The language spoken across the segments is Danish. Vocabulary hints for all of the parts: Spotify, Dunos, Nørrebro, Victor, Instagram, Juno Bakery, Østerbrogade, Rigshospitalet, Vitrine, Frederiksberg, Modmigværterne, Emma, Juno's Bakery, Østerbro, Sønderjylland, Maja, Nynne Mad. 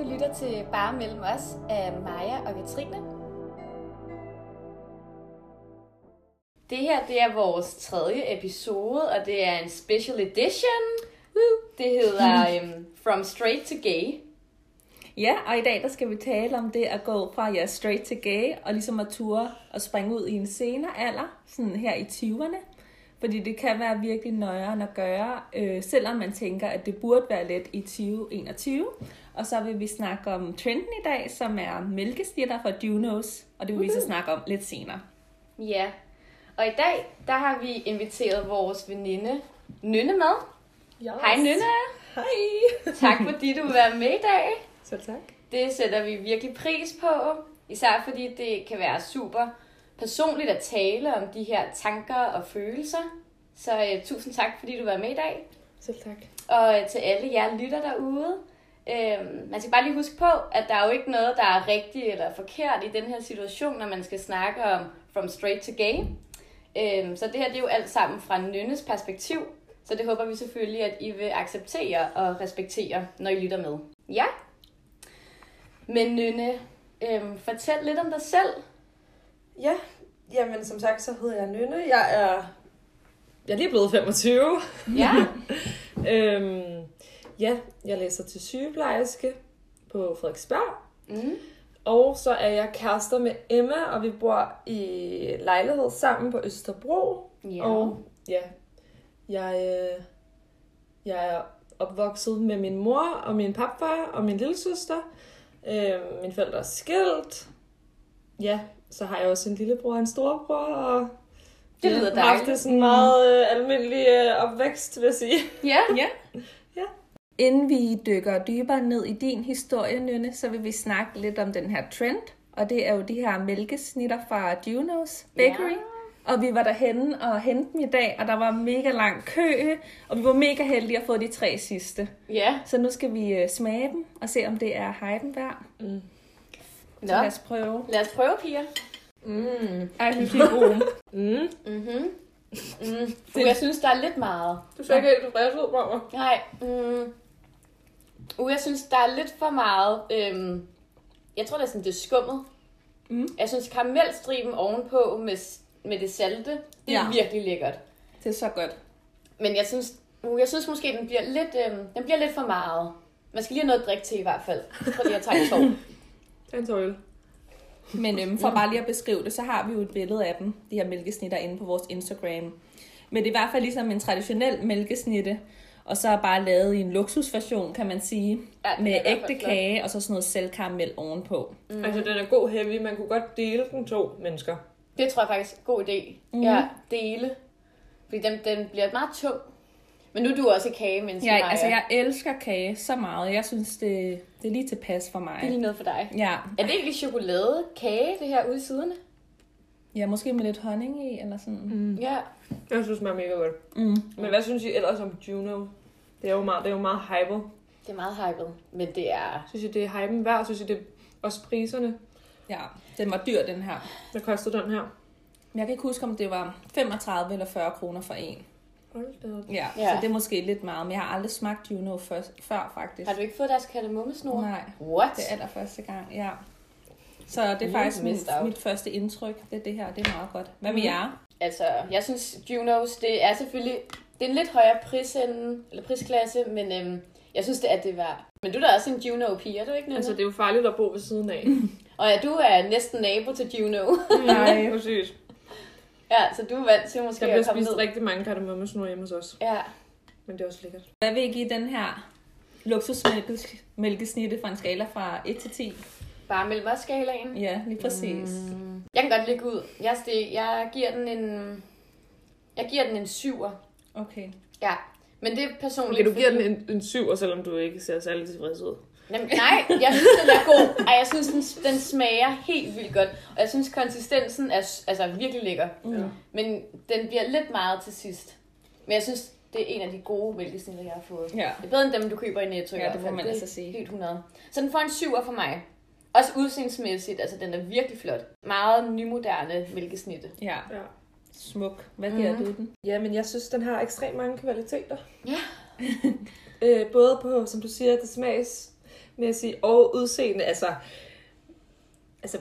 Du lytter til Bare Mellem Os af Maja og Vitrine. Det her, det er vores 3. episode, og det er en special edition. Det hedder From Straight to Gay. Ja, og i dag der skal vi tale om det at gå fra straight to gay, og ligesom at ture og springe ud i en senere alder, sådan her i 20'erne. Fordi det kan være virkelig nøjeren at gøre, selvom man tænker, at det burde være let i 2021. Og så vil vi snakke om trenden i dag, som er mælkesnitter fra Dunos, og det vil vi så snakke om lidt senere. Ja, og i dag der har vi inviteret vores veninde Nynne Mad. Yes. Hej Nynne! Hej! Tak fordi du vil være med i dag. Så tak. Det sætter vi virkelig pris på, især fordi det kan være super personligt at tale om de her tanker og følelser. Så tusind tak, fordi du var med i dag. Selv tak. Og til alle jer lytter derude. Man skal bare lige huske på, at der er jo ikke noget, der er rigtigt eller forkert i den her situation, når man skal snakke om from straight to gay. Så det her det er jo alt sammen fra Nynnes perspektiv. Så det håber vi selvfølgelig, at I vil acceptere og respektere, når I lytter med. Ja. Men Nynne, fortæl lidt om dig selv. Ja, jamen som sagt, så hedder jeg Nynne. Jeg er lige blevet 25. Ja. Ja, jeg læser til sygeplejerske på Frederiksberg. Mm. Og så er jeg kærester med Emma, og vi bor i lejlighed sammen på Østerbro. Ja. Og ja, jeg er opvokset med min mor og min papfar og min lillesøster. Mine forældre er skilt. Ja. Så har jeg også en lillebror og en storebror, og det lyder dejligt. Det er sådan en meget almindelig opvækst, vil jeg sige. Ja. Inden vi dykker dybere ned i din historie, Nynne, så vil vi snakke lidt om den her trend. Og det er jo de her mælkesnitter fra Juno's Bakery. Ja. Og vi var derhenne og hentede dem i dag, og der var mega lang kø, og vi var mega heldige at få de 3 sidste. Ja. Så nu skal vi smage dem og se, om det er hypen værd. Mm. Nå. Så lad os prøve. Lad os prøve, piger. Ej, hun er god. Jeg synes, der er lidt meget. Du ser ikke helt tilfreds ud, Maja. Nej. Jeg synes, der er lidt for meget. Jeg tror, det er sådan, det er skummet. Jeg synes, karamelstriben ovenpå med det salte, det er virkelig lækkert. Det er så godt. Men jeg synes måske, den bliver lidt, for meget. Man skal lige have noget at drikke til i hvert fald. Fordi jeg tager tår. Men for bare lige at beskrive det, så har vi jo et billede af dem, de her mælkesnitter, inde på vores Instagram. Men det er i hvert fald ligesom en traditionel mælkesnitte, og så bare lavet i en luksusversion, kan man sige, med ægte kage og så sådan noget selvkaramel ovenpå. Altså den er god heavy, man kunne godt dele den 2 mennesker. Det tror jeg faktisk er en god idé, ja, dele, fordi den bliver meget tung. Men nu er du også kagemenneske, Maja. Altså jeg elsker kage så meget. Jeg synes, det er lige tilpas for mig. Det er lige noget for dig. Ja. Er det egentlig chokoladekage, det her ude i siderne? Ja, måske med lidt honning i, eller sådan. Ja. Jeg synes, det er mega godt. Men hvad synes I ellers om Juno? Det er jo meget, hypet. Det er meget hypet, men det er... Synes I, det er hypen værd? Synes I, det er også priserne? Ja, den var dyr, den her. Hvad kostede den her? Jeg kan ikke huske, om det var 35 eller 40 kroner for en. Ja, så det er måske lidt meget, men jeg har aldrig smagt Juno før faktisk. Har du ikke fået deres kardemommesnor? Nej, det er allerførste gang, ja. Så det er faktisk mit første indtryk, det er det her, det er meget godt. Hvad med jer? Altså, jeg synes Juno's, det er selvfølgelig, det er en lidt højere prisklasse, men jeg synes det er det værd. Men du er da også en Juno-pige, er du ikke, Nynne? Altså, det er jo farligt at bo ved siden af. Og ja, du er næsten nabo til Juno. Nej, præcis. Ja, så du er vant til måske at komme ned. Der bliver rigtig mange kardemommesnor hjemme hos os. Ja. Men det er også lækkert. Hvad vil I give den her luksusmælkesnitte fra en skala fra 1 til 10? Bare mellem os skalaen? Ja, lige præcis. Jeg kan godt lægge ud. Jeg giver den en 7'er. Okay. Ja, men det er personligt. Okay, du giver den en 7'er, selvom du ikke ser særlig tilfreds ud. Nej, jeg synes, den er god. Ej, jeg synes, den smager helt vildt godt. Og jeg synes, konsistensen er virkelig lækker. Men den bliver lidt meget til sidst. Men jeg synes, det er en af de gode mælkesnitter, jeg har fået. Ja. Det er bedre end dem, du køber i Netto. Ja, det må man altså sige. Helt 100. Så den får en 7'er for mig. Også udseendsmæssigt. Altså, den er virkelig flot. Meget nymoderne mælkesnitte. Ja. Smuk. Hvad giver du den? Ja, men jeg synes, den har ekstremt mange kvaliteter. Ja. Både på, som du siger, det smags... vil jeg sige. Og udseende, altså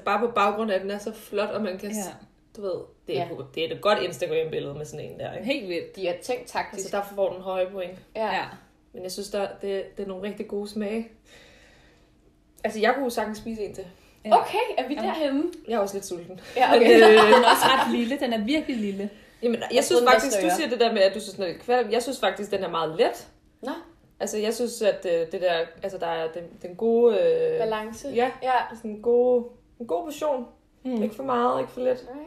bare på baggrund af, den er så flot, og man kan... Ja. Du ved, det er et godt Instagram-billede med sådan en der, ikke? Helt vildt. De har tænkt taktisk. Altså, derfor får den høje point. Ja. Men jeg synes, det er nogle rigtig gode smage. Altså, jeg kunne jo sagtens spise en til. Ja. Okay, er vi derhenne? Jeg er også lidt sulten. Ja, okay. Men, den er også ret lille. Den er virkelig lille. Jamen, jeg synes faktisk, du siger det der med, at du synes, den er lidt kvalm. Jeg synes faktisk, den er meget let. Nå. Altså, jeg synes, at det der... Altså, der er den gode... balance. Ja. Sådan en god portion. Mm. Ikke for meget, ikke for lidt. Okay.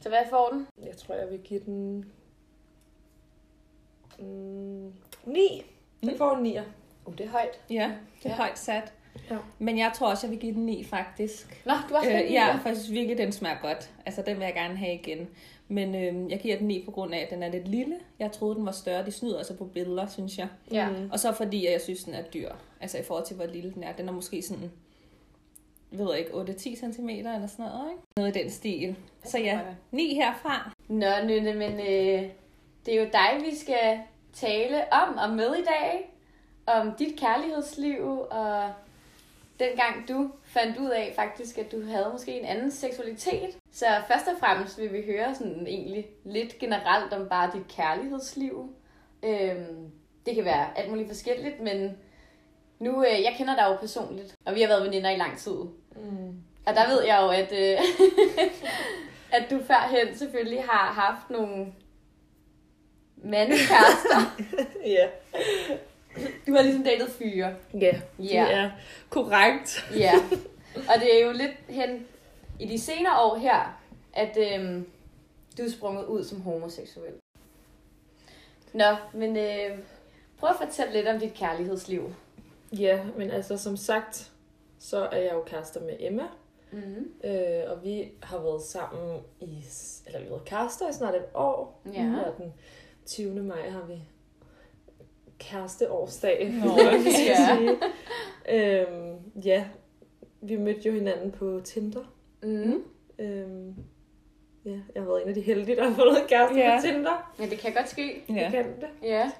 Så hvad får den? Jeg tror, jeg vil give den... 9. Den får en 9'er. Det er højt. Ja, det er højt sat. Ja. Men jeg tror også, jeg vil give den 9 faktisk. Nå, du har også 9. Ja, faktisk virkelig, den smager godt. Altså, den vil jeg gerne have igen. Men jeg giver den 9 på grund af, at den er lidt lille. Jeg troede, den var større. De snyder altså på billeder, synes jeg. Ja. Og så fordi, jeg synes, den er dyr. Altså i forhold til, hvor lille den er. Den er måske sådan... ved jeg ikke, 8-10 cm eller sådan noget, ikke? Noget i den stil. Så ja, 9 herfra. Nå, Nynne, men det er jo dig, vi skal tale om og med i dag. Om dit kærlighedsliv, og dengang du fandt ud af faktisk, at du havde måske en anden seksualitet. Så først og fremmest vil vi høre sådan egentlig lidt generelt om bare dit kærlighedsliv. Det kan være alt muligt forskelligt, men... Nu, jeg kender dig jo personligt, og vi har været veninder i lang tid. Mm. Og der ved jeg jo, at, at du førhen selvfølgelig har haft nogle mandekærester. Ja. Du har ligesom datet fyre. Ja, det er korrekt. Ja, og det er jo lidt hen i de senere år her, at du er sprunget ud som homoseksuel. Nå, men prøv at fortælle lidt om dit kærlighedsliv. Ja, men altså som sagt, så er jeg jo kærester med Emma, og vi har været sammen i, eller vi har været kærester i snart et år. Ja. Her den 20. maj har vi kæresteårsdag, skal sige. Ja, vi mødte jo hinanden på Tinder. Mm. Ja, jeg har været en af de heldige, der har fundet kæreste på Tinder. Ja, det kan godt ske. Ja. Det kan det. Ja.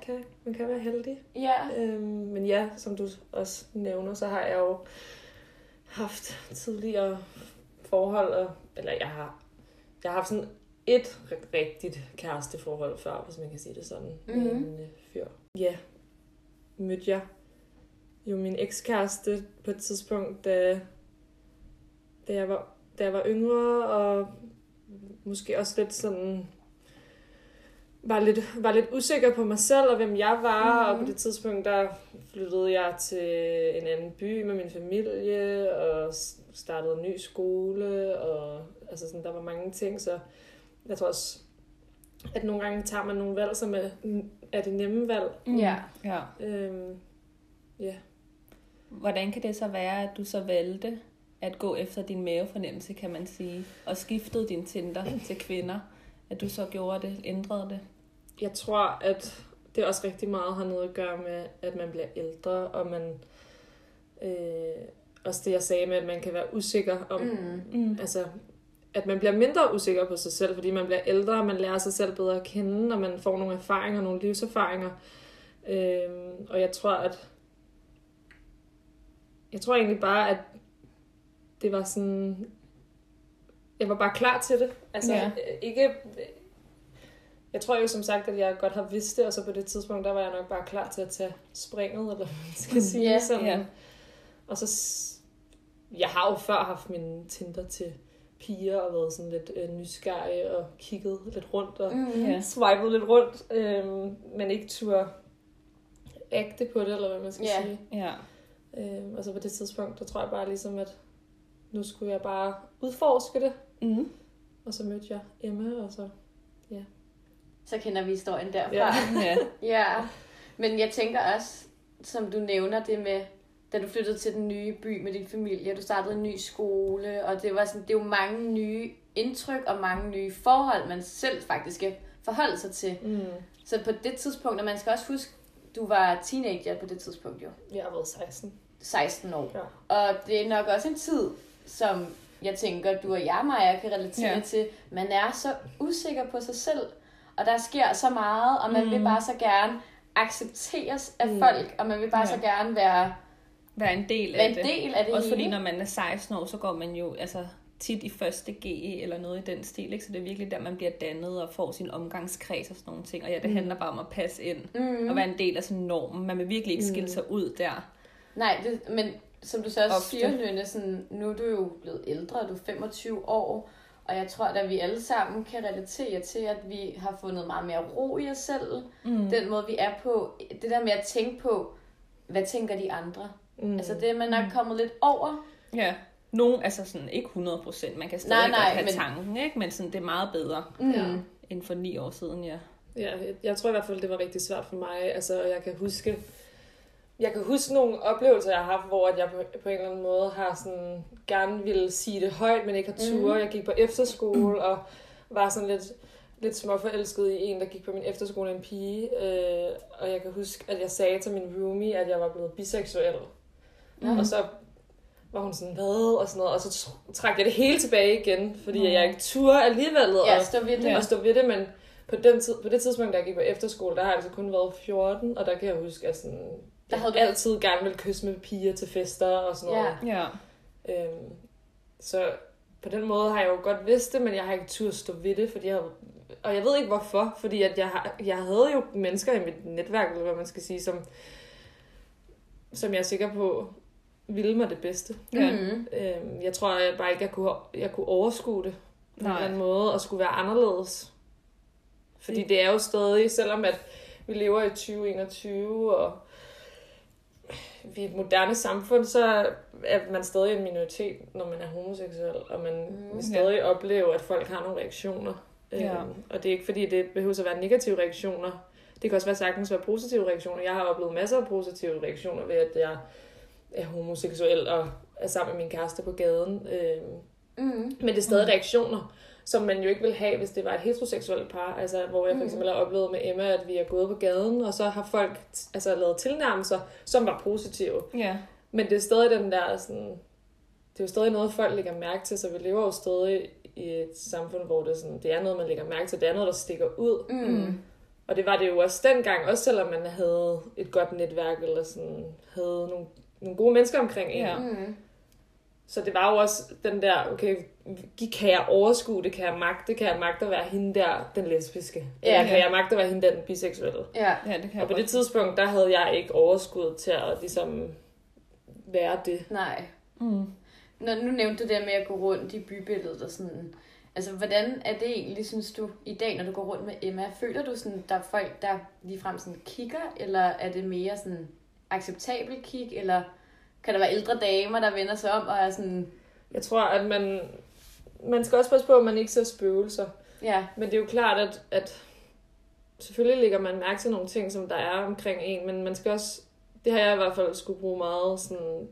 Man kan være heldig. Ja. Men ja, som du også nævner, så har jeg jo haft tidligere forhold. Eller jeg har haft sådan et rigtigt kæresteforhold før, hvis man kan sige det sådan. Mm-hmm. Før. Ja, mødte jeg jo min ekskæreste på et tidspunkt, da jeg var yngre og... måske også lidt sådan, var lidt usikker på mig selv og hvem jeg var, og på det tidspunkt der flyttede jeg til en anden by med min familie, og startede en ny skole, og altså sådan, der var mange ting, så jeg tror også, at nogle gange tager man nogle valg, som er det nemme valg. Hvordan kan det så være, at du så valgte at gå efter din mavefornemmelse, kan man sige, og skiftede din Tinder til kvinder, at du så gjorde det, ændrede det? Jeg tror, at det også rigtig meget har noget at gøre med, at man bliver ældre, og man, også det jeg sagde med, at man kan være usikker om, altså, at man bliver mindre usikker på sig selv, fordi man bliver ældre, og man lærer sig selv bedre at kende, og man får nogle erfaringer, nogle livserfaringer, og jeg tror egentlig bare, at det var sådan... Jeg var bare klar til det. Altså, ikke... Jeg tror jo som sagt, at jeg godt har vidst det, og så på det tidspunkt, der var jeg nok bare klar til at tage springet, eller hvad man skal sige. Og så... Jeg har jo før haft mine Tinder til piger, og været sådan lidt nysgerrig, og kigget lidt rundt, og swipet lidt rundt, men ikke turde ægte på det, eller hvad man skal sige. Og så på det tidspunkt, der tror jeg bare ligesom, at nu skulle jeg bare udforske det. Mm. Og så mødte jeg Emma, og så... Ja. Så kender vi historien derfra. Men jeg tænker også, som du nævner det med, da du flyttede til den nye by med din familie, og du startede en ny skole, og det var sådan, det er jo mange nye indtryk, og mange nye forhold, man selv faktisk skal forholde sig til. Mm. Så på det tidspunkt, og man skal også huske, du var teenager på det tidspunkt jo. Jeg var 16 år. Ja. Og det er nok også en tid, som jeg tænker, du og jeg, Maja, kan relatere til. Man er så usikker på sig selv, og der sker så meget, og man vil bare så gerne accepteres af folk, og man vil bare så gerne være en del af det. Også hele. Fordi når man er 16 år, så går man jo altså tit i første GE eller noget i den stil, ikke? Så det er virkelig der, man bliver dannet og får sin omgangskreds og sådan nogle ting. Og ja, det handler bare om at passe ind og være en del af sådan normen. Man vil virkelig ikke skille sig ud der. Nej, men som du så også siger, Nynne, sådan, nu er du jo blevet ældre, du er 25 år, og jeg tror, at vi alle sammen kan relatere til, at vi har fundet meget mere ro i os selv. Den måde, vi er på. Det der med at tænke på, hvad tænker de andre? Altså det, man er kommet lidt over. Ja, nogen, altså sådan ikke 100%. Man kan stadig godt have tanken, ikke? Men sådan, det er meget bedre end for 9 år siden, ja. Ja, jeg tror i hvert fald, det var rigtig svært for mig. Altså, jeg kan huske nogle oplevelser, jeg har haft, hvor jeg på en eller anden måde har sådan, gerne ville sige det højt, men ikke har ture. Jeg gik på efterskole og var sådan lidt småforelsket i en, der gik på min efterskole, en pige. Og jeg kan huske, at jeg sagde til min roomie, at jeg var blevet biseksuel. Og så var hun sådan, hvad? Og sådan noget. Og så trak jeg det hele tilbage igen, fordi jeg ikke turde alligevel. Ja, stå ved det, men på det tidspunkt, da jeg gik på efterskole, der har jeg altså kun været 14, og der kan jeg huske, at sådan... Der havde du altid gerne ville kysse med piger til fester og sådan noget. Ja. Så på den måde har jeg jo godt vidst det, men jeg har ikke turde stå ved det, fordi og jeg ved ikke hvorfor, fordi at jeg havde jo mennesker i mit netværk, eller hvad man skal sige, som jeg er sikker på ville mig det bedste. Ja. Jeg tror bare ikke, jeg kunne overskue det på en anden måde, og skulle være anderledes. Fordi det er jo stadig, selvom at vi lever i 2021, og i et moderne samfund, så er man stadig en minoritet, når man er homoseksuel, og man vil stadig opleve, at folk har nogle reaktioner. Ja. Og det er ikke fordi, det behøver at være negative reaktioner. Det kan også være sagtens være positive reaktioner. Jeg har oplevet masser af positive reaktioner ved, at jeg er homoseksuel og er sammen med min kæreste på gaden. Men det er stadig reaktioner, som man jo ikke vil have, hvis det var et heteroseksuelt par. Altså, hvor jeg for eksempel har oplevet med Emma, at vi er gået på gaden, og så har folk lavet tilnærmelser, som var positive. Yeah. Men det er stadig den der, sådan, det er jo stadig noget, folk lægger mærke til, så vi lever jo stadig i et samfund, hvor det, sådan, det er noget, man lægger mærke til, det er noget, der stikker ud. Og det var det jo også dengang, også selvom man havde et godt netværk, eller sådan, havde nogle gode mennesker omkring en. Så det var jo også den der, okay, kan jeg overskue det, kan jeg magte at være hende der, den lesbiske. Ja. Kan jeg magte at være hende der, den biseksuelle. Ja, det kan jeg. Og på det tidspunkt, der havde jeg ikke overskud til at ligesom være det. Nej. Når nu nævnte du det med at gå rundt i bybilledet og sådan, altså hvordan er det egentlig, synes du, i dag, når du går rundt med Emma? Føler du sådan, der er folk, der ligefrem sådan kigger, eller er det mere sådan acceptabel kig, eller... Kan der være ældre damer, der vender sig om og er sådan... Jeg tror, at man skal også passe på, at man ikke ser spøgelser. Ja. Men det er jo klart, at selvfølgelig lægger man mærke til nogle ting, som der er omkring en, men man skal også... Det har jeg i hvert fald skulle bruge meget sådan,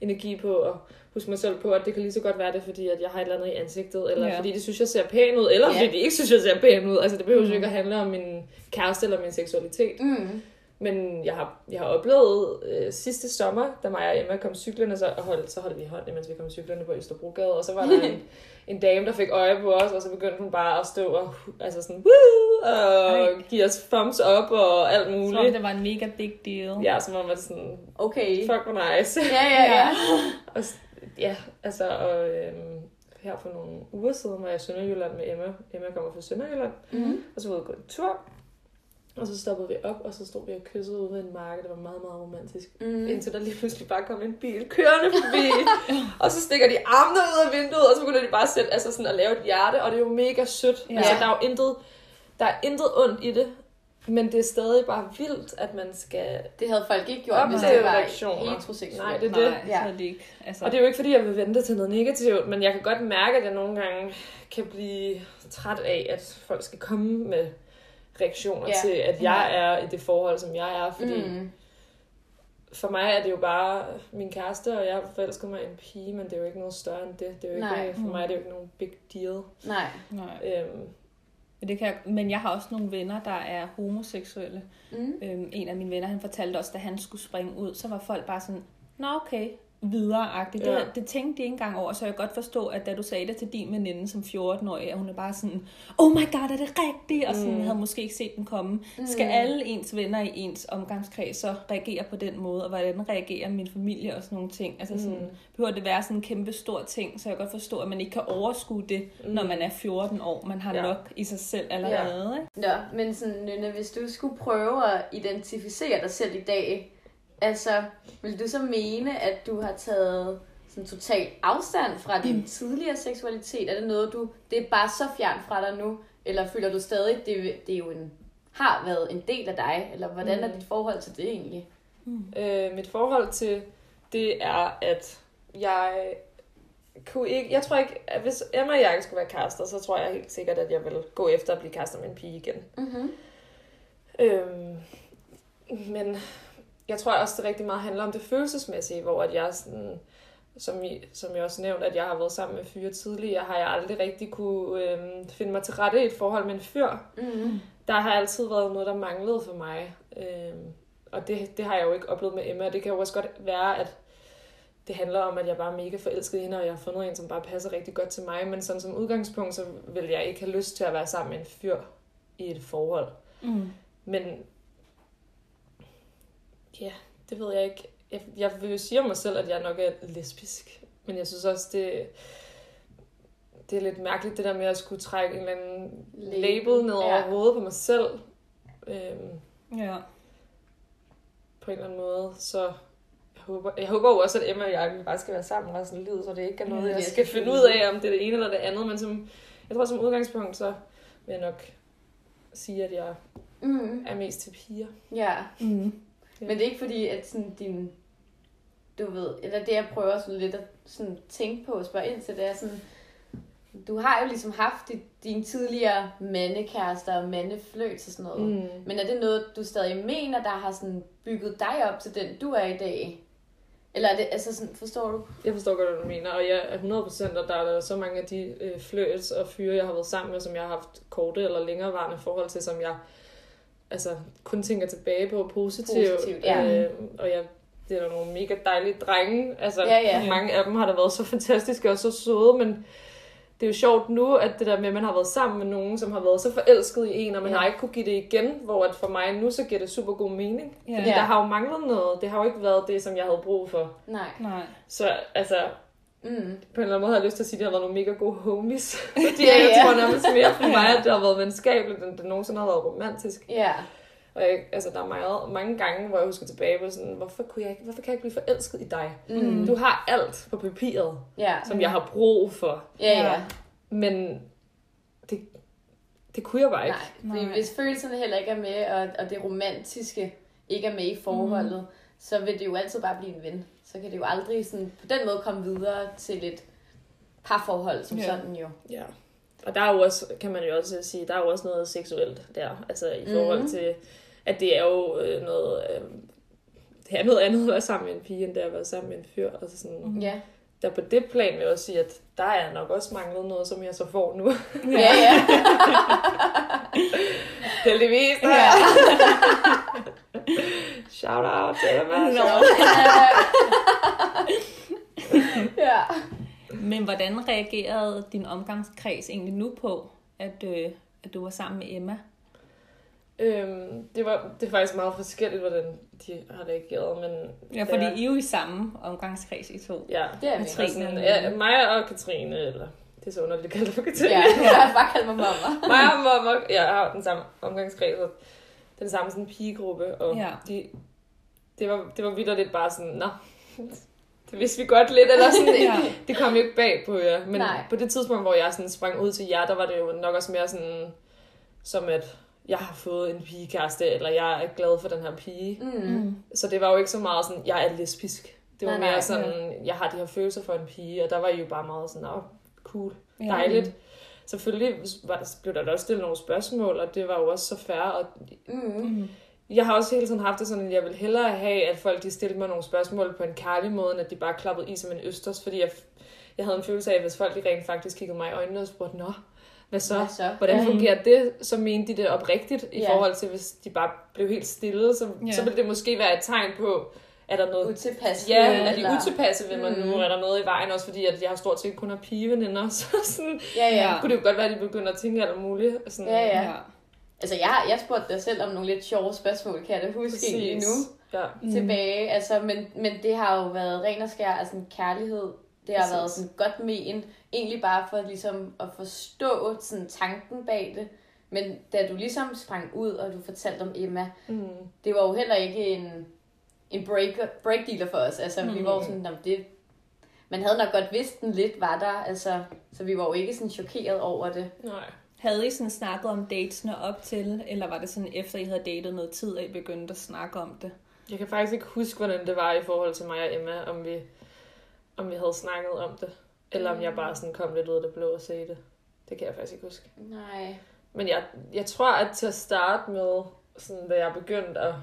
energi på og huske mig selv på, at det kan lige så godt være det, fordi at jeg har et eller andet i ansigtet, eller fordi de synes, jeg ser pæn ud, eller fordi de ikke synes, jeg ser pæn ud. Altså, det behøver jo ikke at handle om min kæreste eller min seksualitet. Men jeg har oplevet sidste sommer, da mig og Emma kom cyklerne, så holdt vi hånd, mens vi kom cyklerne på Østerbrogade. Og så var der en dame, der fik øje på os, og så begyndte hun bare at stå og, altså sådan, og give os thumbs up og alt muligt. Som om det var en mega big deal. Ja, som om man sådan, okay, fuck hvor nice. Ja. Og, ja, altså, og her for nogle uger siden var jeg i Sønderjylland med Emma. Emma kommer fra Sønderjylland, og så var vi gået en tur. Og så stoppede vi op, og så stod vi og kyssede ude ved en marked, det var meget, meget romantisk. Indtil der lige pludselig bare kom en bil kørende forbi, og så stikker de armene ud af vinduet, og så begynder de bare at sætte, altså sådan at lave et hjerte, og det er jo mega sødt. Ja. Altså, der er intet ondt i det, men det er stadig bare vildt, at man skal... Det havde folk ikke gjort, hvis det var heteroseksuelt. Nej, det er det. Ja. Altså... Og det er jo ikke, fordi jeg vil vente til noget negativt, men jeg kan godt mærke, at jeg nogle gange kan blive træt af, at folk skal komme med... reaktioner til, at jeg er i det forhold, som jeg er, fordi for mig er det jo bare min kæreste, og jeg har forelsket mig en pige, men det er jo ikke noget større end det. Det er jo ikke, for mig er det jo ikke nogen big deal. Nej. Men jeg har også nogle venner, der er homoseksuelle. En af mine venner, han fortalte også, da han skulle springe ud, så var folk bare sådan, nå okay, videre-agtigt. Ja. Det tænkte jeg ikke engang over, så jeg godt forstå, at da du sagde det til din veninde som 14-årig, at hun er bare sådan, oh my god, er det rigtigt? Og sådan havde måske ikke set den komme. Skal alle ens venner i ens omgangskreds så reagere på den måde, og hvordan reagerer min familie og sådan nogle ting? Altså sådan, behøver det være sådan en kæmpe stor ting, så jeg godt forstå, at man ikke kan overskue det, når man er 14 år. Man har nok i sig selv allerede. Ja, ja. Men sådan, Nynne, hvis du skulle prøve at identificere dig selv i dag, altså, vil du så mene, at du har taget sådan total afstand fra din tidligere seksualitet? Er det noget, det er bare så fjernt fra dig nu? Eller føler du stadig, at det er jo har været en del af dig? Eller hvordan er dit forhold til det egentlig? Mit forhold til det er, at jeg kunne ikke... Jeg tror ikke, at hvis Emma og jeg ikke skulle være kærester, så tror jeg helt sikkert, at jeg ville gå efter at blive kærester med en pige igen. Mm-hmm. Men... Jeg tror også, det rigtig meget handler om det følelsesmæssige, hvor at jeg, sådan, som jeg også nævnte, at jeg har været sammen med fyre tidligere, har jeg aldrig rigtig kunne finde mig til rette i et forhold med en fyr. Mm. Der har altid været noget, der manglede for mig. Og det har jeg jo ikke oplevet med Emma. Det kan jo også godt være, at det handler om, at jeg bare er mega forelsket i hende, og jeg har fundet en, som bare passer rigtig godt til mig. Men sådan som udgangspunkt, så vil jeg ikke have lyst til at være sammen med en fyr i et forhold. Mm. Men... Ja, det ved jeg ikke. Jeg vil jo sige om mig selv, at jeg nok er lesbisk. Men jeg synes også, det er lidt mærkeligt, det der med at skulle trække en eller anden label ned over hovedet på mig selv. På en eller anden måde. Så jeg håber jo også, at Emma og jeg bare skal være sammen resten af livet, så det ikke er noget, jeg skal finde ud af, om det er det ene eller det andet. Men jeg tror, som udgangspunkt, så vil jeg nok sige, at jeg er mest til piger. Ja. Mm. Men det er ikke fordi, at sådan din, du ved, eller det jeg prøver sådan lidt at sådan tænke på og spørge ind til, det er sådan, du har jo ligesom haft dine tidligere mandekærester og mandefløjt og sådan noget. Mm. Men er det noget, du stadig mener, der har sådan bygget dig op til den, du er i dag? Eller er det, altså sådan, forstår du? Jeg forstår godt, hvad du mener, og jeg er 100%, og der er så mange af de fløjts og fyre, jeg har været sammen med, som jeg har haft korte eller længerevarende forhold til, som jeg... Altså, kun tænker tilbage på positivt. Ja. Og det er da nogle mega dejlige drenge. Altså, mange af dem har da været så fantastiske og så søde, men det er jo sjovt nu, at det der med, at man har været sammen med nogen, som har været så forelsket i en, og man har ikke kunne give det igen, hvor at for mig nu, så giver det super god mening. Ja. Fordi der har jo manglet noget. Det har jo ikke været det, som jeg havde brug for. Nej. Så altså... På en eller anden måde har jeg lyst til at sige, at de har været nogle mega gode homies. Fordi jeg tror nærmest mere for mig, at det har været venskabeligt, end det nogensinde har været romantisk. Yeah. Og der er mange gange, hvor jeg husker tilbage på sådan, hvorfor kan jeg ikke blive forelsket i dig? Mm. Du har alt på papiret, som jeg har brug for. Yeah. Men det kunne jeg bare ikke. Nej. Hvis følelserne heller ikke er med, og det romantiske ikke er med i forholdet, så vil det jo altid bare blive en ven. Så kan det jo aldrig sådan, på den måde komme videre til et parforhold, som sådan jo. Ja, og der er jo også, kan man jo også sige, der er jo også noget seksuelt der, altså i forhold til, at det er jo noget, det er noget andet at være sammen med en pige, end det at være sammen med en fyr, altså sådan. Ja. Der på det plan vil jeg også sige, at der er nok også manglet noget, som jeg så får nu. Ja. Heldigvis. Ja. Shout out til Emma. Ja. Men hvordan reagerede din omgangskreds egentlig nu på, at du var sammen med Emma? Det er faktisk meget forskelligt, hvordan de har reageret, men... Ja, fordi I er jo i samme omgangskreds i to. Ja, det er Katrine. Ja, Maja og Katrine, eller... Det er så underligt, at kalde for Katrine. Ja, jeg har bare kaldt mig mamma. Maja og mamma, jeg har den samme omgangskreds, og den samme sådan pigegruppe, og det var vitterligt bare sådan, nå, det vidste vi godt lidt, eller sådan, det kom jo ikke bag på jer. Men på det tidspunkt, hvor jeg sådan sprang ud til jer, der var det jo nok også mere sådan, som at... jeg har fået en pigekæreste, eller jeg er glad for den her pige. Mm. Så det var jo ikke så meget sådan, jeg er lesbisk. Det var mere sådan, jeg har de her følelser for en pige, og der var I jo bare meget sådan, cool, dejligt. Ja. Selvfølgelig blev der også stillet nogle spørgsmål, og det var jo også så fair. Og jeg har også hele tiden haft det sådan, at jeg ville hellere have, at folk de stillede mig nogle spørgsmål på en kærlig måde, end at de bare klappede i som en østers, fordi jeg havde en følelse af, hvis folk de rent faktisk kiggede mig i øjnene og spurgte, Hvad så? Hvordan fungerer det? Så mente de det oprigtigt i forhold til, hvis de bare blev helt stille. Så ville det måske være et tegn på, er der noget utilpas? Ja, er de utilpasse ved mig nu? Er der noget i vejen? Også fordi, at jeg har stort set kun har pigeveninder. Så sådan, kunne det jo godt være, at de begynder at tænke alt muligt. Sådan, Altså, jeg spurgte dig selv om nogle lidt sjove spørgsmål, kan jeg da huske egentlig nu. Ja. Tilbage, altså, men det har jo været ren og skær, altså en kærlighed. Det har været sådan godt men, egentlig bare for ligesom at forstå sådan tanken bag det. Men da du ligesom sprang ud, og du fortalte om Emma, det var jo heller ikke en break dealer for os. Altså, vi var sådan, det, man havde nok godt vidst, den lidt var der, altså, så vi var jo ikke sådan chokeret over det. Nej. Havde I sådan snakket om datesne op til, eller var det sådan efter I havde datet noget tid, at I begyndte at snakke om det? Jeg kan faktisk ikke huske, hvordan det var i forhold til mig og Emma, om vi havde snakket om det, eller om jeg bare sådan kom lidt ud af det blå og sagde det. Det kan jeg faktisk ikke huske. Nej. Men jeg tror, at til at starte med, sådan, da jeg begyndte at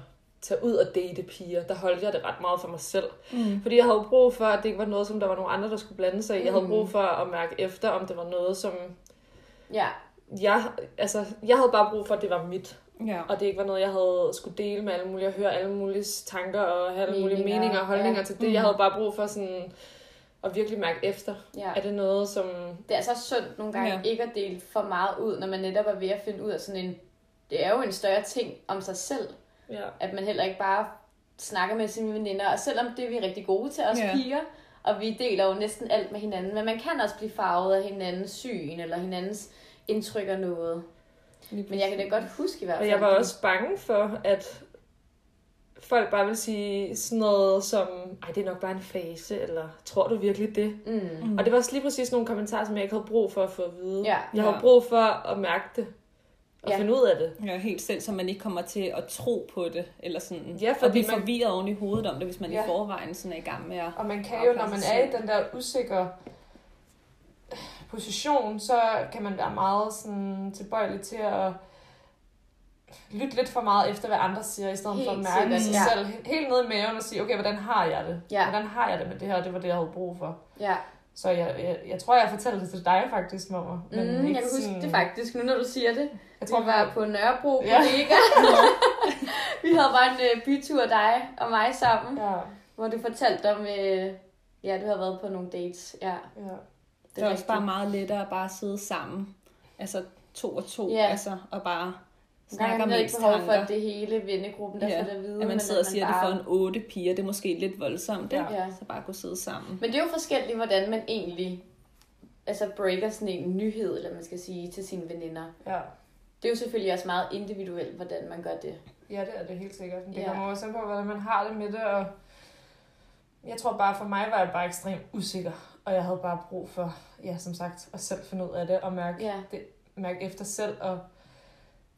tage ud og date piger, der holdt jeg det ret meget for mig selv. Fordi jeg havde brug for, at det ikke var noget, som der var nogen andre, der skulle blande sig i. Jeg havde brug for at mærke efter, om det var noget, som... Ja. Jeg havde bare brug for, at det var mit. Ja. Og det ikke var noget, jeg havde skulle dele med alle mulige, og høre alle mulige tanker, og have alle mulige meninger og holdninger til det. Jeg havde bare brug for sådan... Og virkelig mærke efter. Ja. Er det noget, som... Det er så sundt nogle gange ikke at dele for meget ud, når man netop er ved at finde ud af sådan en... Det er jo en større ting om sig selv. Ja. At man heller ikke bare snakker med sine veninder. Og selvom det er vi rigtig gode til, os piger, og vi deler jo næsten alt med hinanden. Men man kan også blive farvet af hinandens syn, eller hinandens indtryk og noget. Men jeg kan da godt huske i hvert fald. Men jeg var også bange for, at... folk bare vil sige sådan noget som, ej, det er nok bare en fase, eller tror du virkelig det? Og det var også lige præcis nogle kommentarer, som jeg ikke havde brug for at få at vide. Ja. Jeg havde brug for at mærke det, og finde ud af det. Ja, helt selv, så man ikke kommer til at tro på det, eller sådan, og blive forvirret oven i hovedet om det, hvis man i forvejen sådan er i gang med at... Og man kan jo, når man er i den der usikre position, så kan man være meget sådan tilbøjelig til at... lyt lidt for meget efter, hvad andre siger, i stedet for at mærke sig selv helt ned i maven og sige, okay, hvordan har jeg det? Hvordan har jeg det med det her? Og det var det, jeg havde brug for. Ja. Så jeg tror, jeg fortæller det til dig faktisk, mamma. Men jeg kan huske det faktisk, nu når du siger det. Jeg tror, vi var på Nørrebro, kollega. Vi havde bare en bytur, dig og mig sammen, hvor du fortalte om, du havde været på nogle dates. Det var også bare meget lettere at bare sidde sammen. Altså to og to, altså, og bare... snakker man ikke behov for, at det hele vennegruppen, der får det at vide. At man sidder og siger, at det for en 8 piger, det er måske lidt voldsomt, så bare kunne sidde sammen. Men det er jo forskelligt, hvordan man egentlig breaker sådan en nyhed, eller man skal sige, til sine veninder. Ja. Det er jo selvfølgelig også meget individuelt, hvordan man gør det. Ja, det er det helt sikkert. Det kommer også an på, hvordan man har det med det, og jeg tror bare, for mig var jeg bare ekstremt usikker, og jeg havde bare brug for, som sagt, at selv finde ud af det, og mærke efter selv, og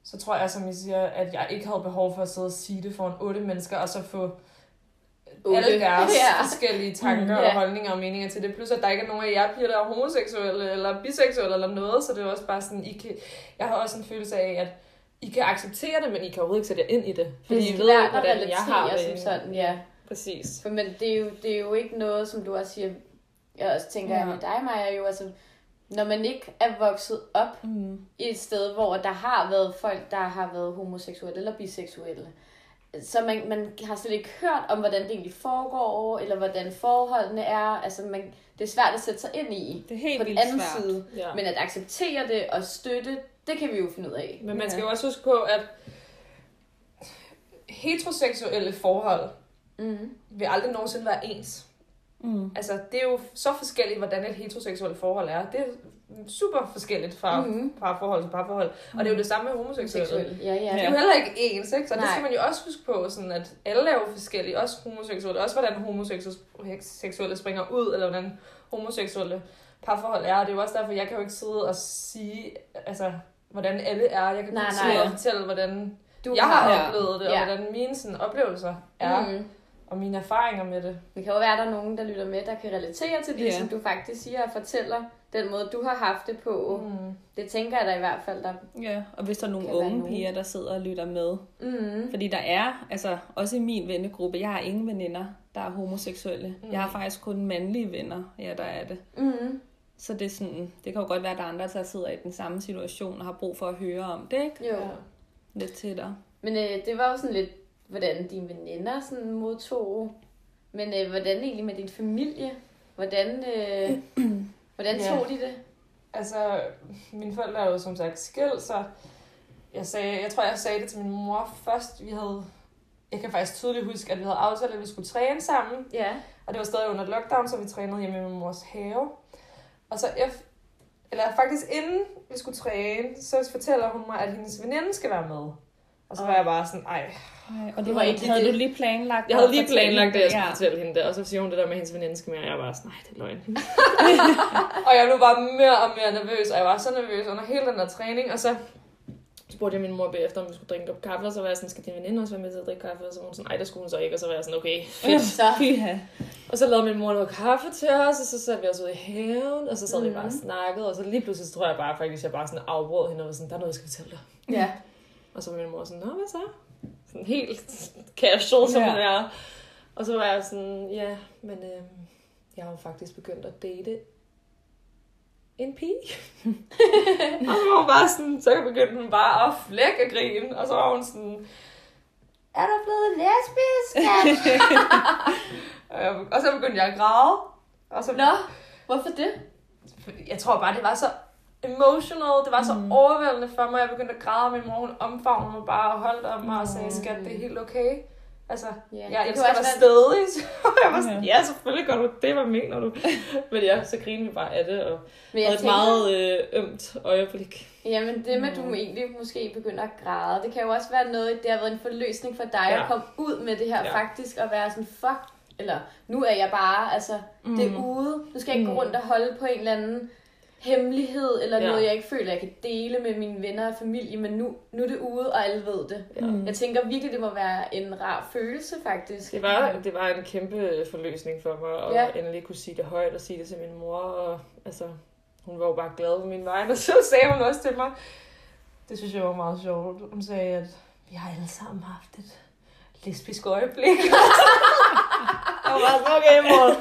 så tror jeg, som I siger, at jeg ikke havde behov for at sidde og sige det foran 8 mennesker, og så få alle deres forskellige tanker og holdninger og meninger til det. Plus at der ikke er nogen af jer piger, der er homoseksuelle eller biseksuelle eller noget, så det er også bare sådan, jeg har også en følelse af, at I kan acceptere det, men I kan jo ikke sætte jer ind i det. Fordi I ved jo, hvordan jeg har det. Sådan, præcis. For, men det er jo ikke noget, som du også siger, jeg også tænker med dig, Maja, jo altså... Når man ikke er vokset op i et sted, hvor der har været folk, der har været homoseksuelle eller biseksuelle. Så man har slet ikke hørt om, hvordan det egentlig foregår, eller hvordan forholdene er. Altså det er svært at sætte sig ind i. Det er helt vildt svært. Side, men at acceptere det og støtte, det kan vi jo finde ud af. Men man skal jo også huske på, at heteroseksuelle forhold vil aldrig nogensinde være ens. Altså, det er jo så forskelligt, hvordan et heteroseksuelt forhold er. Det er super forskelligt fra parforhold til parforhold. Og det er jo det samme med homoseksuelle. Det er jo heller ikke ens, ikke? Så det skal man jo også huske på, sådan at alle er jo forskellige. Også homoseksuelle. Også hvordan homoseksuelle springer ud, eller hvordan homoseksuelle parforhold er. Og det er jo også derfor, jeg kan jo ikke sidde og sige, altså, hvordan alle er. Jeg kan kun sidde og fortælle, hvordan jeg har oplevet det, og hvordan mine sådan, oplevelser er. Og mine erfaringer med det. Det kan jo være, at der er nogen, der lytter med, der kan relatere til det, som du faktisk siger og fortæller. Den måde, du har haft det på. Det tænker jeg da i hvert fald. Der og hvis der er nogle unge piger, der sidder og lytter med. Fordi der er, altså også i min vennegruppe, jeg har ingen veninder, der er homoseksuelle. Jeg har faktisk kun mandlige venner, der er det. Så det er sådan, det kan jo godt være, at der er andre, der sidder i den samme situation og har brug for at høre om det, ikke? Jo. Lidt tættere. Men det var jo sådan lidt... hvordan dine veninder sådan modtog Men hvordan egentlig med din familie? Hvordan tog de det? Altså, mine forældre er jo som sagt skilt, så jeg tror, jeg sagde det til min mor først. Jeg kan faktisk tydeligt huske, at vi havde aftalt, at vi skulle træne sammen. Ja. Og det var stadig under lockdown, så vi trænede hjemme i min mors have. Og så faktisk inden vi skulle træne, så fortæller hun mig, at hendes veninde skal være med. Og så var jeg bare sådan, ej. Og det var ikke, havde du lige planlagt? Jeg havde lige planlagt, at jeg skulle fortælle hende det. Og så siger hun det der med hendes veninde skal med, og jeg var bare sådan, nej, det er løgn. Og jeg blev bare mere og mere nervøs, og jeg var så nervøs under hele den der træning. Og så spurgte jeg min mor bagefter, om vi skulle drikke op kaffe, og så var jeg sådan, skal din veninde også være med til at drikke kaffe? Og så var hun sådan, nej, der skulle hun så ikke, og så var jeg sådan, okay, fedt. Ja. Og så lavede min mor noget kaffe til os, og så satte vi os ud i haven, og så sad vi bare og snakkede, og så lige pludselig så tror jeg bare faktisk, jeg bare sådan afbrød hende og var sådan, der er noget, jeg skal fortælle dig. Ja. Og så var min mor sådan, nå, hvad så? Sådan helt casual, som hun er. Og så var jeg sådan, ja, men jeg har faktisk begyndt at date en pige. Og så var hun bare sådan, så begyndte hun bare at flække og grine. Og så var hun sådan, er du blevet lesbisk? Og så begyndte jeg at græde. Og så, nå, hvorfor det? Jeg tror bare, det var så emotional, det var så overvældende for mig. Jeg begyndte at græde, og min mor, hun omfavnede mig bare og holdt om mig og sagde, skat, det er helt okay. Altså, jeg elsker dig stadig. Jeg var sådan, ja, selvfølgelig gør du det, hvad mener du? Men ja, så grinede vi bare af det, og havde et meget ømt øjeblik. Jamen det med, at du egentlig måske begynder at græde, det kan jo også være noget, det har været en forløsning for dig at komme ud med det her faktisk, og være sådan, fuck, eller nu er jeg bare, altså, det er ude. Du skal ikke gå rundt og holde på en eller anden hemmelighed, eller noget, jeg ikke føler, jeg kan dele med mine venner og familie, men nu er det ude, og alle ved det. Ja. Jeg tænker virkelig, det må være en rar følelse, faktisk. Det var en kæmpe forløsning for mig, og endelig kunne sige det højt, og sige det til min mor, og altså, hun var jo bare glad på min vej, og så sagde hun også til mig, det synes jeg var meget sjovt, hun sagde, at vi har alle sammen haft et lesbisk øjeblik. Jeg var sådan, okay, mor.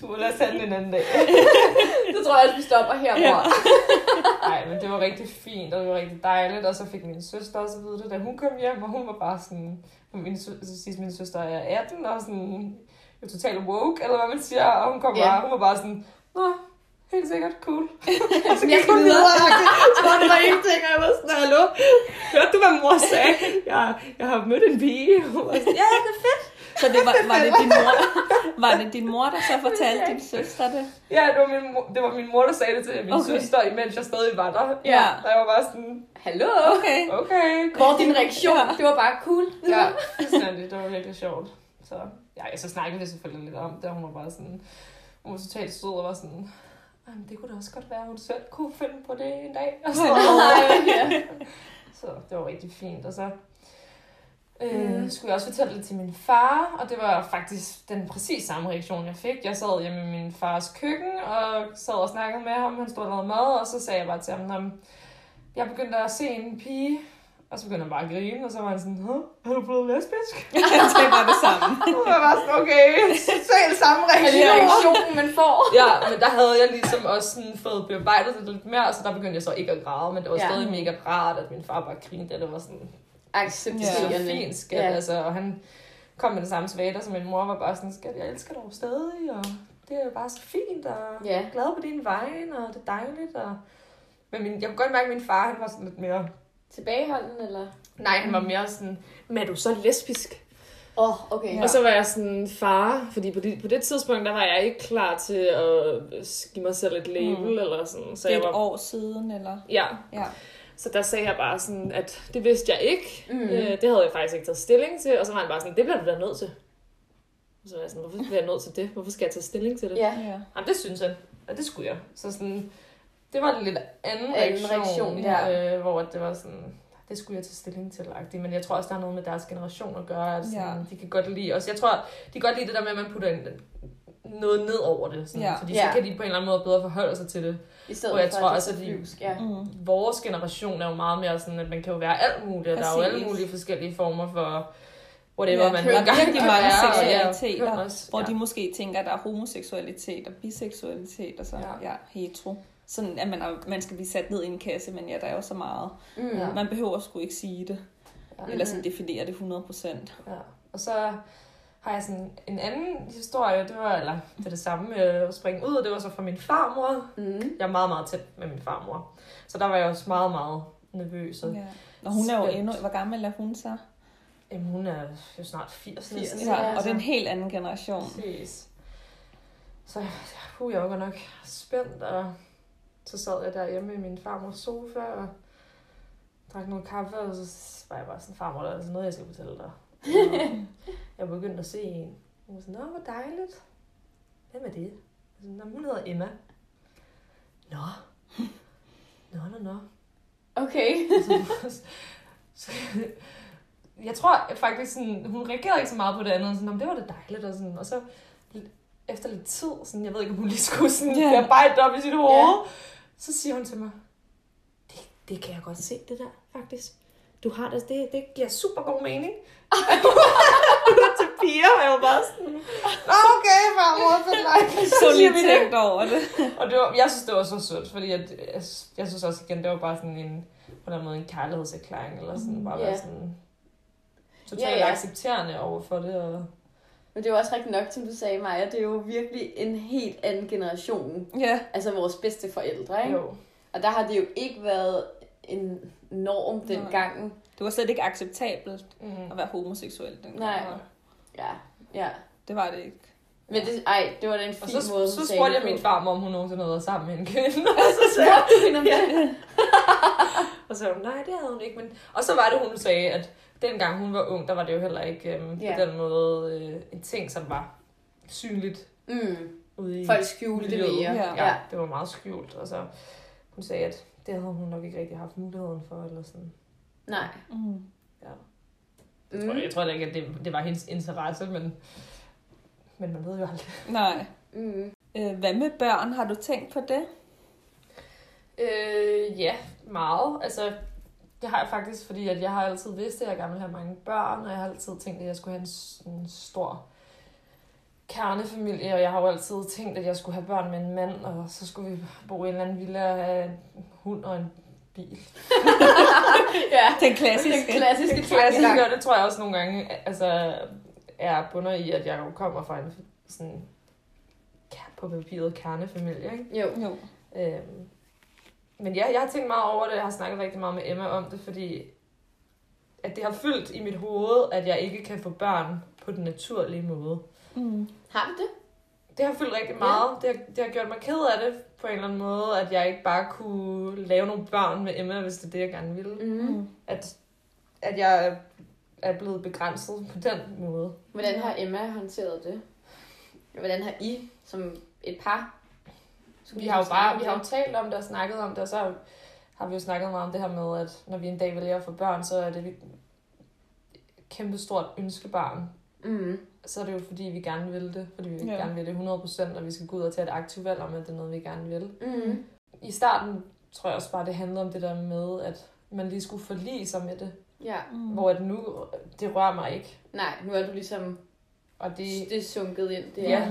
Super, lad os tage den en anden dag. Så tror jeg også, vi stopper her, mor. Nej, men det var rigtig fint, og det var rigtig dejligt. Og så fik min søster også at vide det, da hun kom hjem, og hun var bare sådan... Min søster er 18, og sådan... Jo, totalt woke, eller hvad man siger. Og hun kom bare, hun var bare sådan... Nå, helt sikkert, cool. Og så gik hun videre, så var det der en ting, og jeg var sådan... Hallo, hørte du, hvad mor sagde? Jeg har mødt en pige. Ja, det er fedt. Så det var det din mor, der så fortalte din søster det? Ja, det var min mor, der sagde det til min søster, imens jeg stadig var der. Ja. Og jeg var bare sådan, hallo? Okay. Hvor cool. Din reaktion? Ja. Det var bare cool. Ja, det var virkelig sjovt. Så snakkede vi selvfølgelig lidt om det, og hun var bare sådan, hun var totalt sød og var sådan, det kunne da også godt være, at hun selv kunne finde på det en dag. Og sådan, så det var rigtig fint, og så... skulle jeg også fortælle det til min far, og det var faktisk den præcis samme reaktion, jeg fik. Jeg sad hjemme i min fars køkken, og sad og snakkede med ham, han stod og lavede mad, og så sagde jeg bare til ham, jeg begyndte at se en pige, og så begyndte han bare at grine, og så var han sådan, er du blevet lesbisk? Jeg tænkte bare det samme. Og jeg var sådan, okay, selv samme reaktion, man får. Ja, men der havde jeg ligesom også sådan fået bearbejdet det lidt mere, så der begyndte jeg så ikke at græde, men det var stadig mega rart, at min far bare grinede, og det var sådan... accepterende. Det var fint, skat. Ja. Altså, og han kom med det samme svater, så min mor var bare sådan, skat, jeg elsker dig jo stadig, og det er jo bare så fint, og jeg er glad på din vejen, og det er dejligt. Og... Men jeg kunne godt mærke, at min far, han var sådan lidt mere... Tilbageholden, eller? Nej, han var mere sådan, men er du så lesbisk? Okay. Og så var jeg sådan, far, fordi på det tidspunkt, der var jeg ikke klar til at give mig selv et label, eller sådan. Så det er et år siden, eller? Ja. Så der sagde jeg bare sådan, at det vidste jeg ikke. Det havde jeg faktisk ikke taget stilling til. Og så var han bare sådan, det bliver du da nødt til. Og så var jeg sådan, hvorfor bliver jeg nødt til det? Hvorfor skal jeg tage stilling til det? Ja. Jamen, det synes han. Og det skulle jeg. Så sådan, det var en lidt anden reaktion. Hvor det var sådan, det skulle jeg tage stilling til. Men jeg tror også, der er noget med deres generation at gøre. At sådan, de kan godt lide os. Jeg tror, de kan godt lide det der med, at man putter en... noget ned over det, sådan, fordi så kan de på en eller anden måde bedre forholde sig til det. Og jeg tror også, at vores generation er jo meget mere sådan, at man kan jo være alt muligt, og der er jo alle mulige forskellige former for whatever, man har gang i mange seksualiteter, hvor de måske tænker, at der er homoseksualitet og biseksualitet og så hetero. Sådan, at man skal blive sat ned i en kasse, men der er jo så meget. Man behøver sgu ikke sige det, eller sådan definere det 100%. Ja. Og så har jeg sådan en anden historie, det var det samme at springe ud, og det var så fra min farmor. Mm. Jeg er meget, meget tæt med min farmor. Så der var jeg også meget, meget nervøs. Og, ja. Og hun er jo endnu, hvor gammel er hun så? Jamen, hun er jo snart 80. Ja, og det er en helt anden generation. Præcis. Så jeg var nok spændt, og så sad jeg derhjemme i min farmors sofa, og drak noget kaffe, og så var jeg bare sådan, farmor, der er altså noget, jeg skal fortælle dig. Jeg begyndte at se en. Hun var sådan, nå, hvor dejligt. Hvem er det? Nå, hun hedder Emma. Nå. Okay. Så, jeg tror faktisk, sådan, hun reagerede ikke så meget på det andet. Sådan, det var det dejligt. Og, sådan, og så efter lidt tid, sådan, jeg ved ikke, om hun lige skulle bearbejde det op i sit hoved. Yeah. Så siger hun til mig, det kan jeg godt se, det der, faktisk. Du har det, det giver super god mening. Du er til piger, og jeg var bare sådan, okay, farmor, for dig. Så lige tænkt over det. Og det var, jeg synes, det var så sødt, fordi jeg synes også igen, det var bare sådan en, på den måde en kærlighedserklæring, eller sådan, bare være sådan totalt accepterende overfor det. Og... Men det er jo også rigtig nok, som du sagde, Maja, det er jo virkelig en helt anden generation. Yeah. Altså vores bedste forældre, ikke? Jo. Og der har det jo ikke været en norm dengang. Det var slet ikke acceptabelt at være homoseksuel dengang. Nej. Ja. Det var det ikke. Men det var da en fin måde. Så spurgte jeg min farmor, om hun nogensinde havde været sammen med en kvinde. Og så sagde hun, og så sagde hun, nej, det havde hun ikke. Men... Og så var det, hun sagde, at dengang hun var ung, der var det jo heller ikke på den måde en ting, som var synligt. Ude folk skjulte det mere. Ja, det var meget skjult. Og så hun sagde, at det havde hun nok ikke rigtig haft muligheden for, eller sådan. Nej. Mm. Ja. Jeg tror ikke, at det var hendes interesse, men man ved jo aldrig. Nej. Mm. Hvad med børn? Har du tænkt på det? Ja, meget. Altså, det har jeg faktisk, fordi at jeg har altid vidst, at jeg gerne vil have mange børn, og jeg har altid tænkt, at jeg skulle have en stor kernefamilie, og jeg har jo altid tænkt, at jeg skulle have børn med en mand, og så skulle vi bo i en eller anden villa og have en hund og en bil. Ja, den klassiske tanke. Og det tror jeg også nogle gange altså, er bunder i, at jeg jo kommer fra en sådan på papiret kernefamilie, ikke? Jo. Men ja, jeg har tænkt meget over det, jeg har snakket rigtig meget med Emma om det, fordi at det har fyldt i mit hoved, at jeg ikke kan få børn på den naturlige måde. Mm. Har du det? Det har fyldt rigtig meget. Ja. Det har gjort mig ked af det på en eller anden måde, at jeg ikke bare kunne lave nogle børn med Emma, hvis det er det, jeg gerne ville. Mm. At jeg er blevet begrænset på den måde. Hvordan har Emma håndteret det? Hvordan har I som et par? Vi har jo talt om det og snakket om det, og så har vi jo snakket meget om det her med, at når vi en dag vælger at få børn, så er det et kæmpestort ønskebarn. Mm. Så er det jo fordi, vi gerne vil det. Fordi vi gerne vil det 100%, og vi skal gå ud og tage et aktivt valg om, at det er noget, vi gerne vil. Mm. I starten tror jeg også bare, det handlede om det der med, at man lige skulle forlige sig med det. Ja. Mm. Hvor at nu, det rører mig ikke. Nej, nu er du ligesom, og det er sunket ind. Det er. Ja,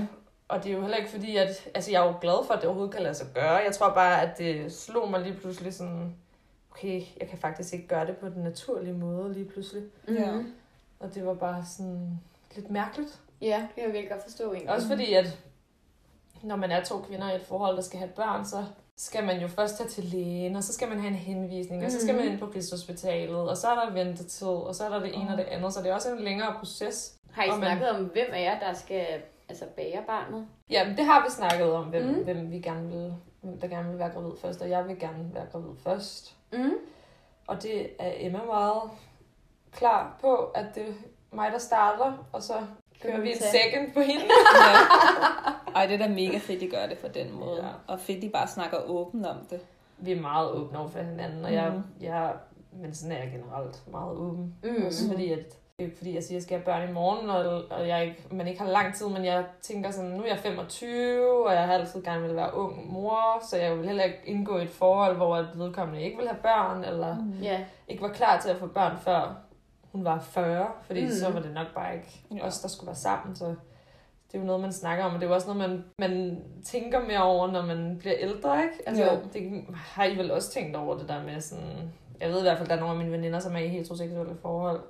og det er jo heller ikke fordi, at altså jeg er jo glad for, at det overhovedet kan lade sig gøre. Jeg tror bare, at det slog mig lige pludselig sådan, okay, jeg kan faktisk ikke gøre det på den naturlige måde lige pludselig. Ja. Mm. Og det var bare sådan lidt mærkeligt. Ja, det kan jeg virkelig godt forstå egentlig. Også fordi, at når man er to kvinder i et forhold, der skal have børn, så skal man jo først tage til lægen, og så skal man have en henvisning, og så skal man ind på Rigshospitalet, og så er der ventetid, og så er der det ene og det andet, så det er også en længere proces. Har I snakket om, hvem af jer, der skal bære barnet? Jamen, det har vi snakket om, hvem vi gerne vil, hvem der gerne vil være gravid først, og jeg vil gerne være gravid først. Mm. Og det er Emma meget klar på, at det mig, der starter, og så kører vi en second på hende. Ej, det er da mega fedt, de gør det på den måde. Ja. Og fedt, de bare snakker åbent om det. Vi er meget åbne over for hinanden, og men sådan er jeg generelt meget åben. Også fordi, det er ikke fordi, jeg siger, at jeg skal have børn i morgen, og jeg ikke, man ikke har lang tid, men jeg tænker sådan, nu er jeg 25, og jeg har altid gerne ville være ung mor, så jeg vil heller ikke indgå i et forhold, hvor vedkommende ikke vil have børn, eller ikke var klar til at få børn før hun var 40, fordi så var det nok bare ikke os, der skulle være sammen, så det er jo noget, man snakker om, og det er også noget, man tænker mere over, når man bliver ældre, ikke? Altså, det har I vel også tænkt over det der med sådan, jeg ved i hvert fald, der er nogle af mine veninder, som er i heteroseksuelle forhold,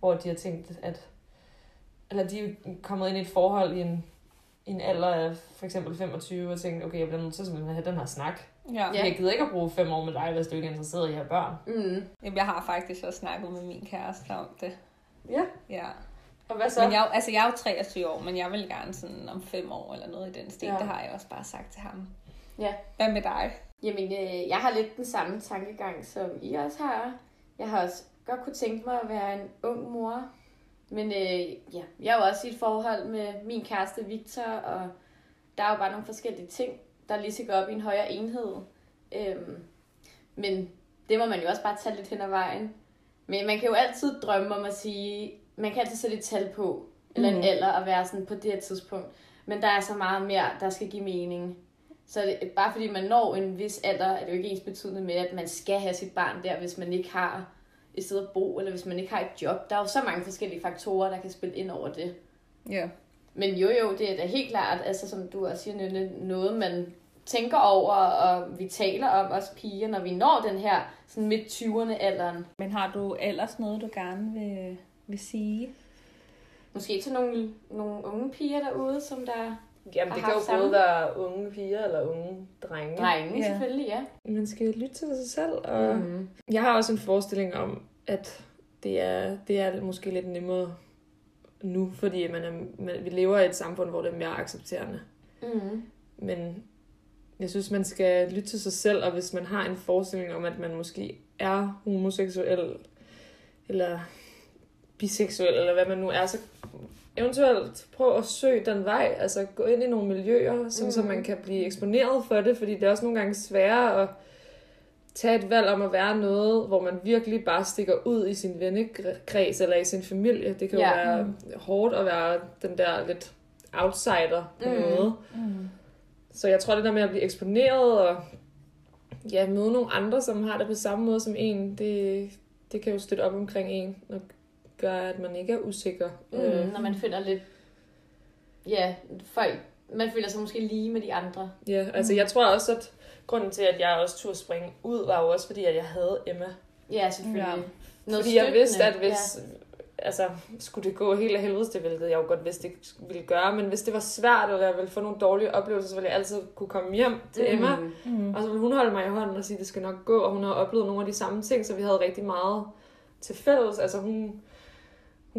hvor de har tænkt, at eller de er kommet ind i et forhold i en alder af for eksempel 25, og tænkte, okay, jeg bliver nødt til at have den her snak. Ja. Jeg gider ikke at bruge 5 år med dig, hvis du ikke er interesseret i at have børn. Mm. Jamen, jeg har faktisk også snakket med min kæreste om det. Ja? Ja. Og hvad så? Men jeg er jo 23 år, men jeg vil gerne sådan om 5 år eller noget i den stil. Ja. Det har jeg også bare sagt til ham. Ja. Hvad med dig? Jamen, jeg har lidt den samme tankegang, som I også har. Jeg har også godt kunne tænke mig at være en ung mor. Men ja, jeg er jo også i et forhold med min kæreste Victor, og der er jo bare nogle forskellige ting, der lige skal gå op i en højere enhed. Men det må man jo også bare tage lidt hen ad vejen. Men man kan jo altid drømme om at sige, man kan altid sætte et tal på, eller en alder, og være sådan på det her tidspunkt. Men der er så meget mere, der skal give mening. Så det, bare fordi man når en vis alder, er det jo ikke ensbetydende med, at man skal have sit barn der, hvis man ikke har et sted at bo, eller hvis man ikke har et job. Der er jo så mange forskellige faktorer, der kan spille ind over det. Ja. Men jo, det er da helt klart, altså som du også siger, Nynne, noget man tænker over, og vi taler om os piger, når vi når den her sådan midt 20'erne alderen. Men har du ellers noget, du gerne vil sige? Måske til nogle unge piger derude, som der... Jamen, det kan jo både være unge piger eller unge drenge. Drenge, ja. Selvfølgelig, ja. Man skal lytte til sig selv. Og jeg har også en forestilling om, at det er måske lidt nemmere nu, fordi vi lever i et samfund, hvor det er mere accepterende. Mm. Men jeg synes, man skal lytte til sig selv, og hvis man har en forestilling om, at man måske er homoseksuel, eller biseksuel, eller hvad man nu er, så... eventuelt prøv at søge den vej, altså gå ind i nogle miljøer, så man kan blive eksponeret for det, fordi det er også nogle gange sværere at tage et valg om at være noget, hvor man virkelig bare stikker ud i sin vennekreds eller i sin familie. Det kan jo være hårdt at være den der lidt outsider på noget. Mm. Så jeg tror, det der med at blive eksponeret og ja, møde nogle andre, som har det på samme måde som en, det kan jo støtte op omkring en og gør, at man ikke er usikker. Når man finder lidt... Ja, folk... Man føler sig måske lige med de andre. Ja, altså jeg tror også, at grunden til, at jeg også turde springe ud, var jo også fordi, at jeg havde Emma. Ja, selvfølgelig. Noget fordi jeg vidste, at hvis... Ja. Altså, skulle det gå helt af helvedes, det ville, jeg jo godt vidste, det ville gøre. Men hvis det var svært, eller jeg ville få nogle dårlige oplevelser, så ville jeg altid kunne komme hjem til Emma. Mm. Og så ville hun holde mig i hånden og sige, at det skal nok gå. Og hun har oplevet nogle af de samme ting, så vi havde rigtig meget til fælles. Altså hun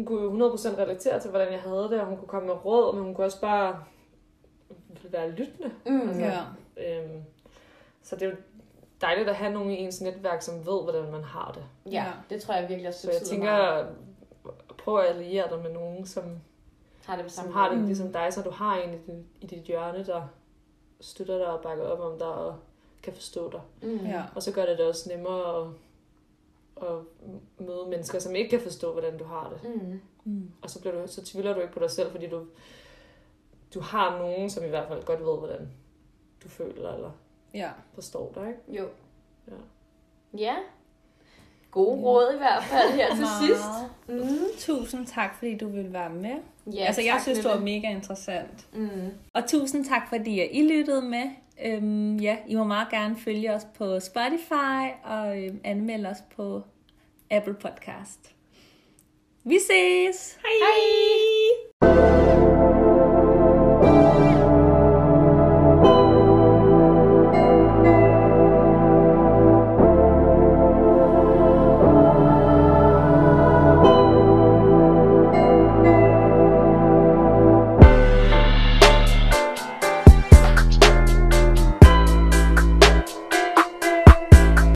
kunne jo 100% relatere til, hvordan jeg havde det, og hun kunne komme med råd, men hun kunne også bare være lyttende. Så det er jo dejligt at have nogen i ens netværk, som ved, hvordan man har det. Ja, det tror jeg virkelig også. Så jeg tænker, prøv at alliere dig med nogen, som har det, ligesom dig, så du har en i dit hjørne, der støtter dig og bakker op om dig og kan forstå dig. Og så gør det også nemmere og møde mennesker, som ikke kan forstå, hvordan du har det. Og så bliver så tvivler du ikke på dig selv, fordi du har nogen, som i hvert fald godt ved, hvordan du føler, eller forstår dig, ikke? Jo. Ja. Gode råd i hvert fald her til sidst. Tusind tak, fordi du ville være med. Ja, altså, jeg synes, det var mega interessant. Og tusind tak, fordi I lyttede med. I må meget gerne følge os på Spotify og anmelde os på Apple Podcast. Vi ses! Hej! Hej!